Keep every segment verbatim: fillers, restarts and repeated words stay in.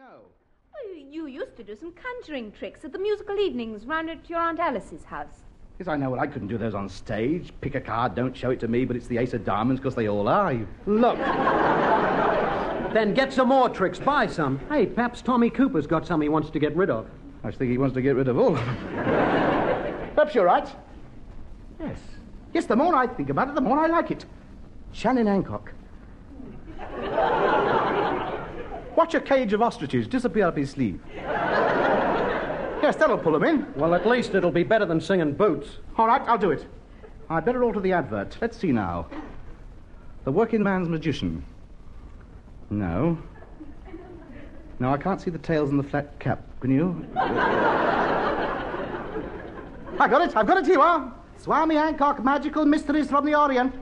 know? Well, you used to do some conjuring tricks at the musical evenings round at your Aunt Alice's house. Yes, I know. Well, I couldn't do those on stage. Pick a card, don't show it to me, but it's the ace of diamonds because they all are. You look. Then get some more tricks. Buy some. Hey, perhaps Tommy Cooper's got some he wants to get rid of. I think he wants to get rid of all of them. Perhaps you're right. Yes. Yes, the more I think about it, the more I like it. Shannon Hancock. Watch a cage of ostriches disappear up his sleeve. Yes, that'll pull him in. Well, at least it'll be better than singing Boots. All right, I'll do it. I'd better alter the advert. Let's see now. The Working Man's Magician. No. No, I can't see the tails and the flat cap. Can you? I got it. I've got it. Here you are. Swami Hancock, Magical Mysteries from the Orient.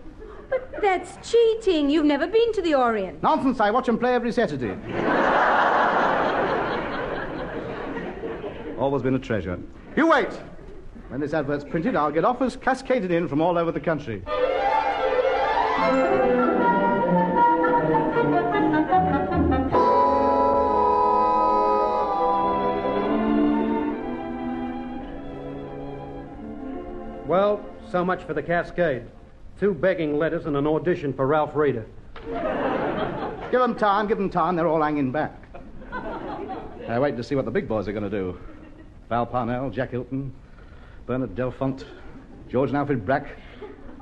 But that's cheating. You've never been to the Orient. Nonsense. I watch him play every Saturday. Always been a treasure. You wait. When this advert's printed, I'll get offers cascaded in from all over the country. Well, so much for the cascade. Two begging letters and an audition for Ralph Reader. Give them time, give them time. They're all hanging back. I wait to see what the big boys are going to do. Val Parnell, Jack Hilton, Bernard Delfont, George and Alfred Brack.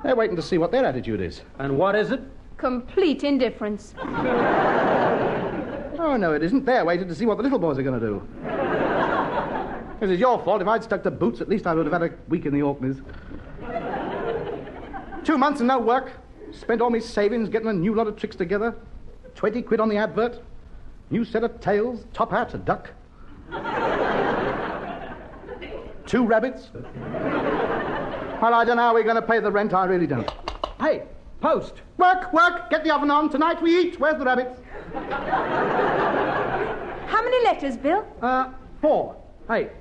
They're waiting to see what their attitude is. And what is it? Complete indifference. Oh, no, it isn't. They're waiting to see what the little boys are going to do. This is your fault. If I'd stuck to Boots, at least I would have had a week in the Orkneys. Two months and no work. Spent all my savings getting a new lot of tricks together. Twenty quid on the advert. New set of tails, top hat, a duck. Two rabbits. Well, I don't know how we're going to pay the rent. I really don't. Hey, post. Work, work. Get the oven on. Tonight we eat. Where's the rabbits? How many letters, Bill? Uh, four. Hey,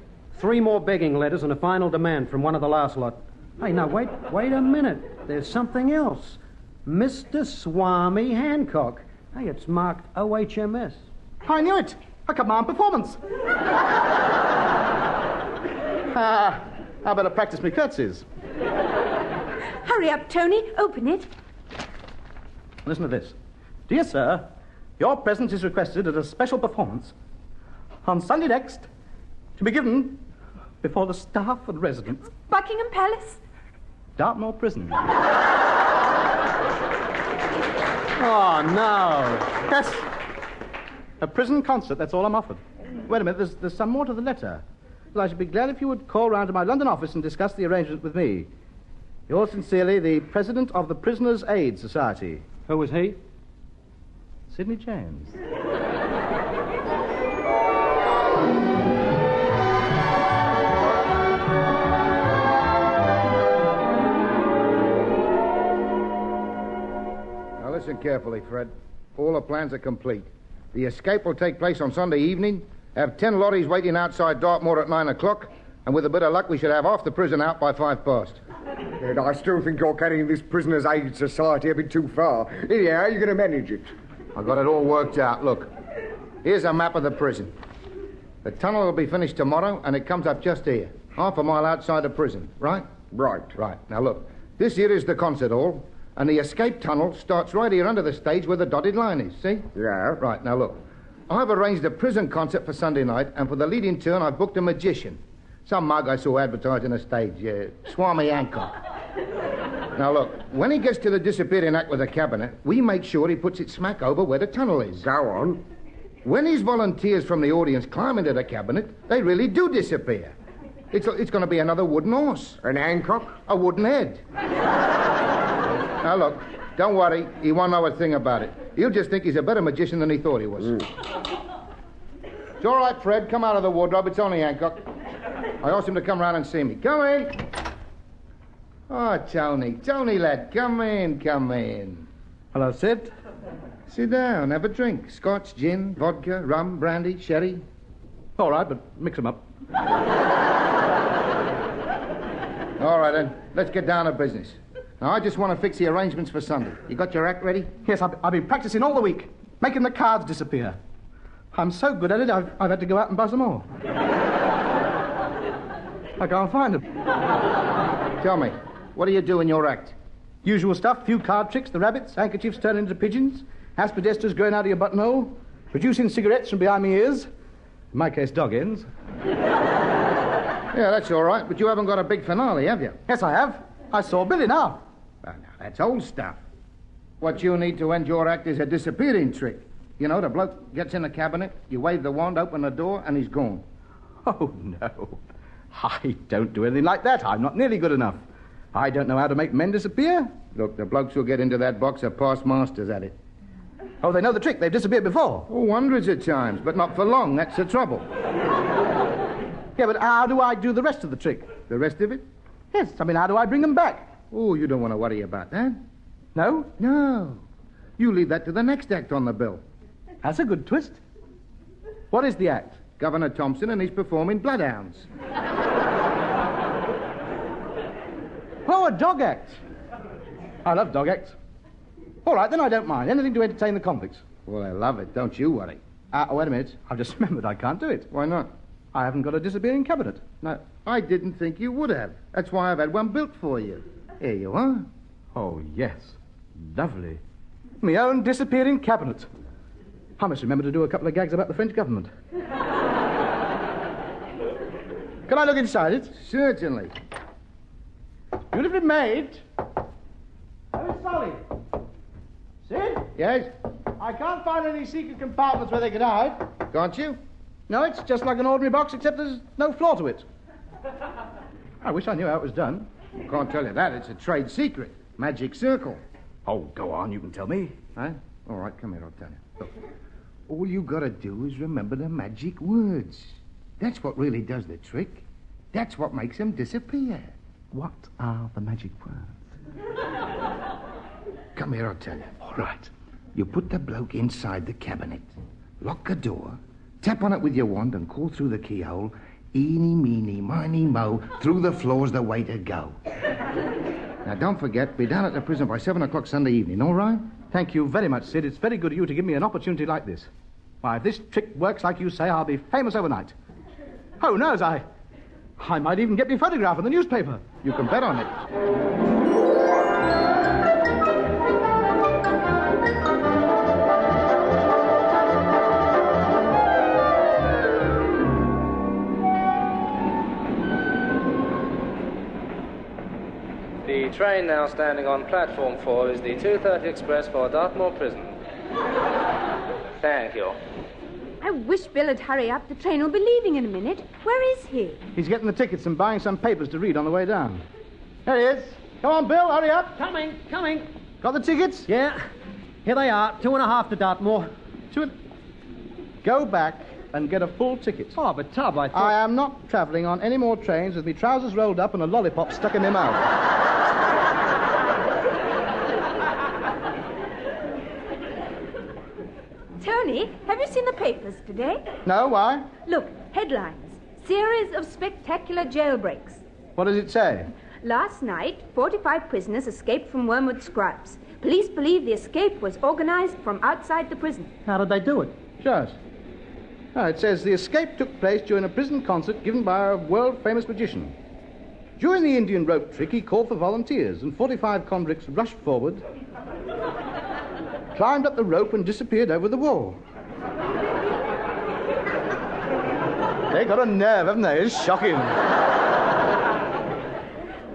three more begging letters and a final demand from one of the last lot. Hey, now, wait, wait a minute. There's something else. Mister Swami Hancock. Hey, it's marked O H M S. I knew it. A command performance. Ah, uh, I better practice my curtsies. Hurry up, Tony. Open it. Listen to this. Dear sir, your presence is requested at a special performance on Sunday next to be given before the staff and residents. Buckingham Palace? Dartmoor Prison. Oh, no. Yes. A prison concert, that's all I'm offered. Wait a minute, there's, there's some more to the letter. Well, I should be glad if you would call round to my London office and discuss the arrangement with me. Yours sincerely, the president of the Prisoner's Aid Society. Who was he? Sidney James. Listen carefully, Fred. All the plans are complete. The escape will take place on Sunday evening. Have ten lorries waiting outside Dartmoor at nine o'clock, and with a bit of luck, we should have half the prison out by five past. And I still think you're carrying this Prisoner's Aid Society a bit too far. Anyhow, how are you going to manage it? I got it all worked out. Look, here's a map of the prison. The tunnel will be finished tomorrow, and it comes up just here, half a mile outside the prison. Right? Right. Right. Now look, this here is the concert hall. And the escape tunnel starts right here under the stage where the dotted line is, see? Yeah. Right, now look. I've arranged a prison concert for Sunday night, and for the leading turn, I've booked a magician. Some mug I saw advertising a stage, uh, Swami Hancock. Now look, when he gets to the disappearing act with the cabinet, we make sure he puts it smack over where the tunnel is. Go on. When his volunteers from the audience climb into the cabinet, they really do disappear. It's, it's going to be another wooden horse. An Hancock? A wooden head. Now, look, don't worry. He won't know a thing about it. He'll just think he's a better magician than he thought he was. Mm. It's all right, Fred. Come out of the wardrobe. It's only Hancock. I asked him to come round and see me. Come in. Oh, Tony. Tony, lad. Come in. Come in. Hello, Sid. Sit down. Have a drink. Scotch, gin, vodka, rum, brandy, sherry. All right, but mix them up. All right, then. Let's get down to business. Now, I just want to fix the arrangements for Sunday. You got your act ready? Yes, I've, I've been practicing all the week, making the cards disappear. I'm so good at it, I've, I've had to go out and buzz them all. I can't find them. Tell me, what do you do in your act? Usual stuff, few card tricks, the rabbits, handkerchiefs turned into pigeons, aspidestras growing out of your buttonhole, producing cigarettes from behind my ears. In my case, dog ends. Yeah, that's all right, but you haven't got a big finale, have you? Yes, I have. I saw Billy now. Well, now, that's old stuff. What you need to end your act is a disappearing trick. You know, the bloke gets in the cabinet, you wave the wand, open the door, and he's gone. Oh, no. I don't do anything like that. I'm not nearly good enough. I don't know how to make men disappear. Look, the blokes who get into that box are past masters at it. Oh, they know the trick. They've disappeared before. Oh, hundreds of times, but not for long. That's the trouble. Yeah, but how do I do the rest of the trick? The rest of it? Yes, I mean, how do I bring them back? Oh, you don't want to worry about that. No? No. You leave that to the next act on the bill. That's a good twist. What is the act? Governor Thompson and he's performing bloodhounds. Oh, a dog act. I love dog acts. All right, then I don't mind. Anything to entertain the convicts. Well, I love it. Don't you worry. Uh, wait a minute. I've just remembered I can't do it. Why not? I haven't got a disappearing cabinet. No, I didn't think you would have. That's why I've had one built for you. Here you are. Oh, yes. Lovely. My own disappearing cabinet. I must remember to do a couple of gags about the French government. Can I look inside it? Certainly. Beautifully made. Oh, Solly. Sid? Yes? I can't find any secret compartments where they could hide. Can't you? No, it's just like an ordinary box, except there's no floor to it. I wish I knew how it was done. I can't tell you that. It's a trade secret. Magic Circle. Oh, go on. You can tell me. Huh? All right, come here. I'll tell you. Look, all you got to do is remember the magic words. That's what really does the trick. That's what makes them disappear. What are the magic words? Come here, I'll tell you. All right. You put the bloke inside the cabinet, lock the door, tap on it with your wand and call through the keyhole, eeny, meeny, miny, mo, through the floor's the way to go. Now, don't forget, be down at the prison by seven o'clock Sunday evening, all right? Thank you very much, Sid. It's very good of you to give me an opportunity like this. Why, if this trick works like you say, I'll be famous overnight. Who knows, I... I might even get me photograph in the newspaper. You can bet on it. The train now standing on platform four is the two thirty express for Dartmoor Prison. Thank you. I wish Bill had hurry up. The train will be leaving in a minute. Where is he? He's getting the tickets and buying some papers to read on the way down. There he is. Come on, Bill, hurry up. Coming, coming. Got the tickets? Yeah. Here they are. Two and a half to Dartmoor. Two and... Go back and get a full ticket. Oh, but Tub, I thought... I am not travelling on any more trains with me trousers rolled up and a lollipop stuck in my mouth. Tony, have you seen the papers today? No, why? Look, headlines. Series of spectacular jailbreaks. What does it say? Last night, forty-five prisoners escaped from Wormwood Scrubs. Police believe the escape was organized from outside the prison. How did they do it? Just. Oh, it says the escape took place during a prison concert given by a world-famous magician. During the Indian rope trick, he called for volunteers, and forty-five convicts rushed forward... climbed up the rope and disappeared over the wall. They got a nerve, haven't they? It's shocking.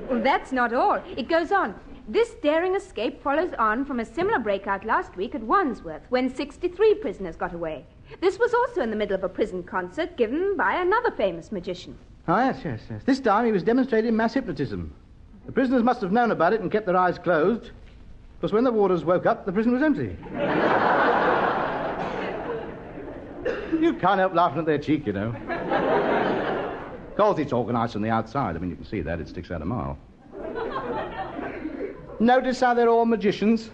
Well, that's not all. It goes on. This daring escape follows on from a similar breakout last week at Wandsworth, when sixty-three prisoners got away. This was also in the middle of a prison concert given by another famous magician. Oh, yes, yes, yes. This time he was demonstrating mass hypnotism. The prisoners must have known about it and kept their eyes closed. Because when the warders woke up, the prison was empty. You can't help laughing at their cheek, you know. Of course, it's organised from the outside. I mean, you can see that. It sticks out a mile. Notice how they're all magicians.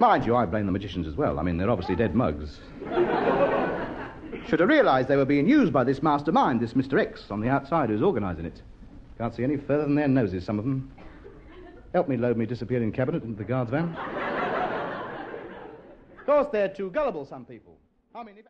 Mind you, I blame the magicians as well. I mean, they're obviously dead mugs. Should have realised they were being used by this mastermind, this Mister X, on the outside who's organising it. Can't see any further than their noses, some of them. Help me load me disappearing cabinet into the guard's van. Of course, they're too gullible, some people. I mean, if...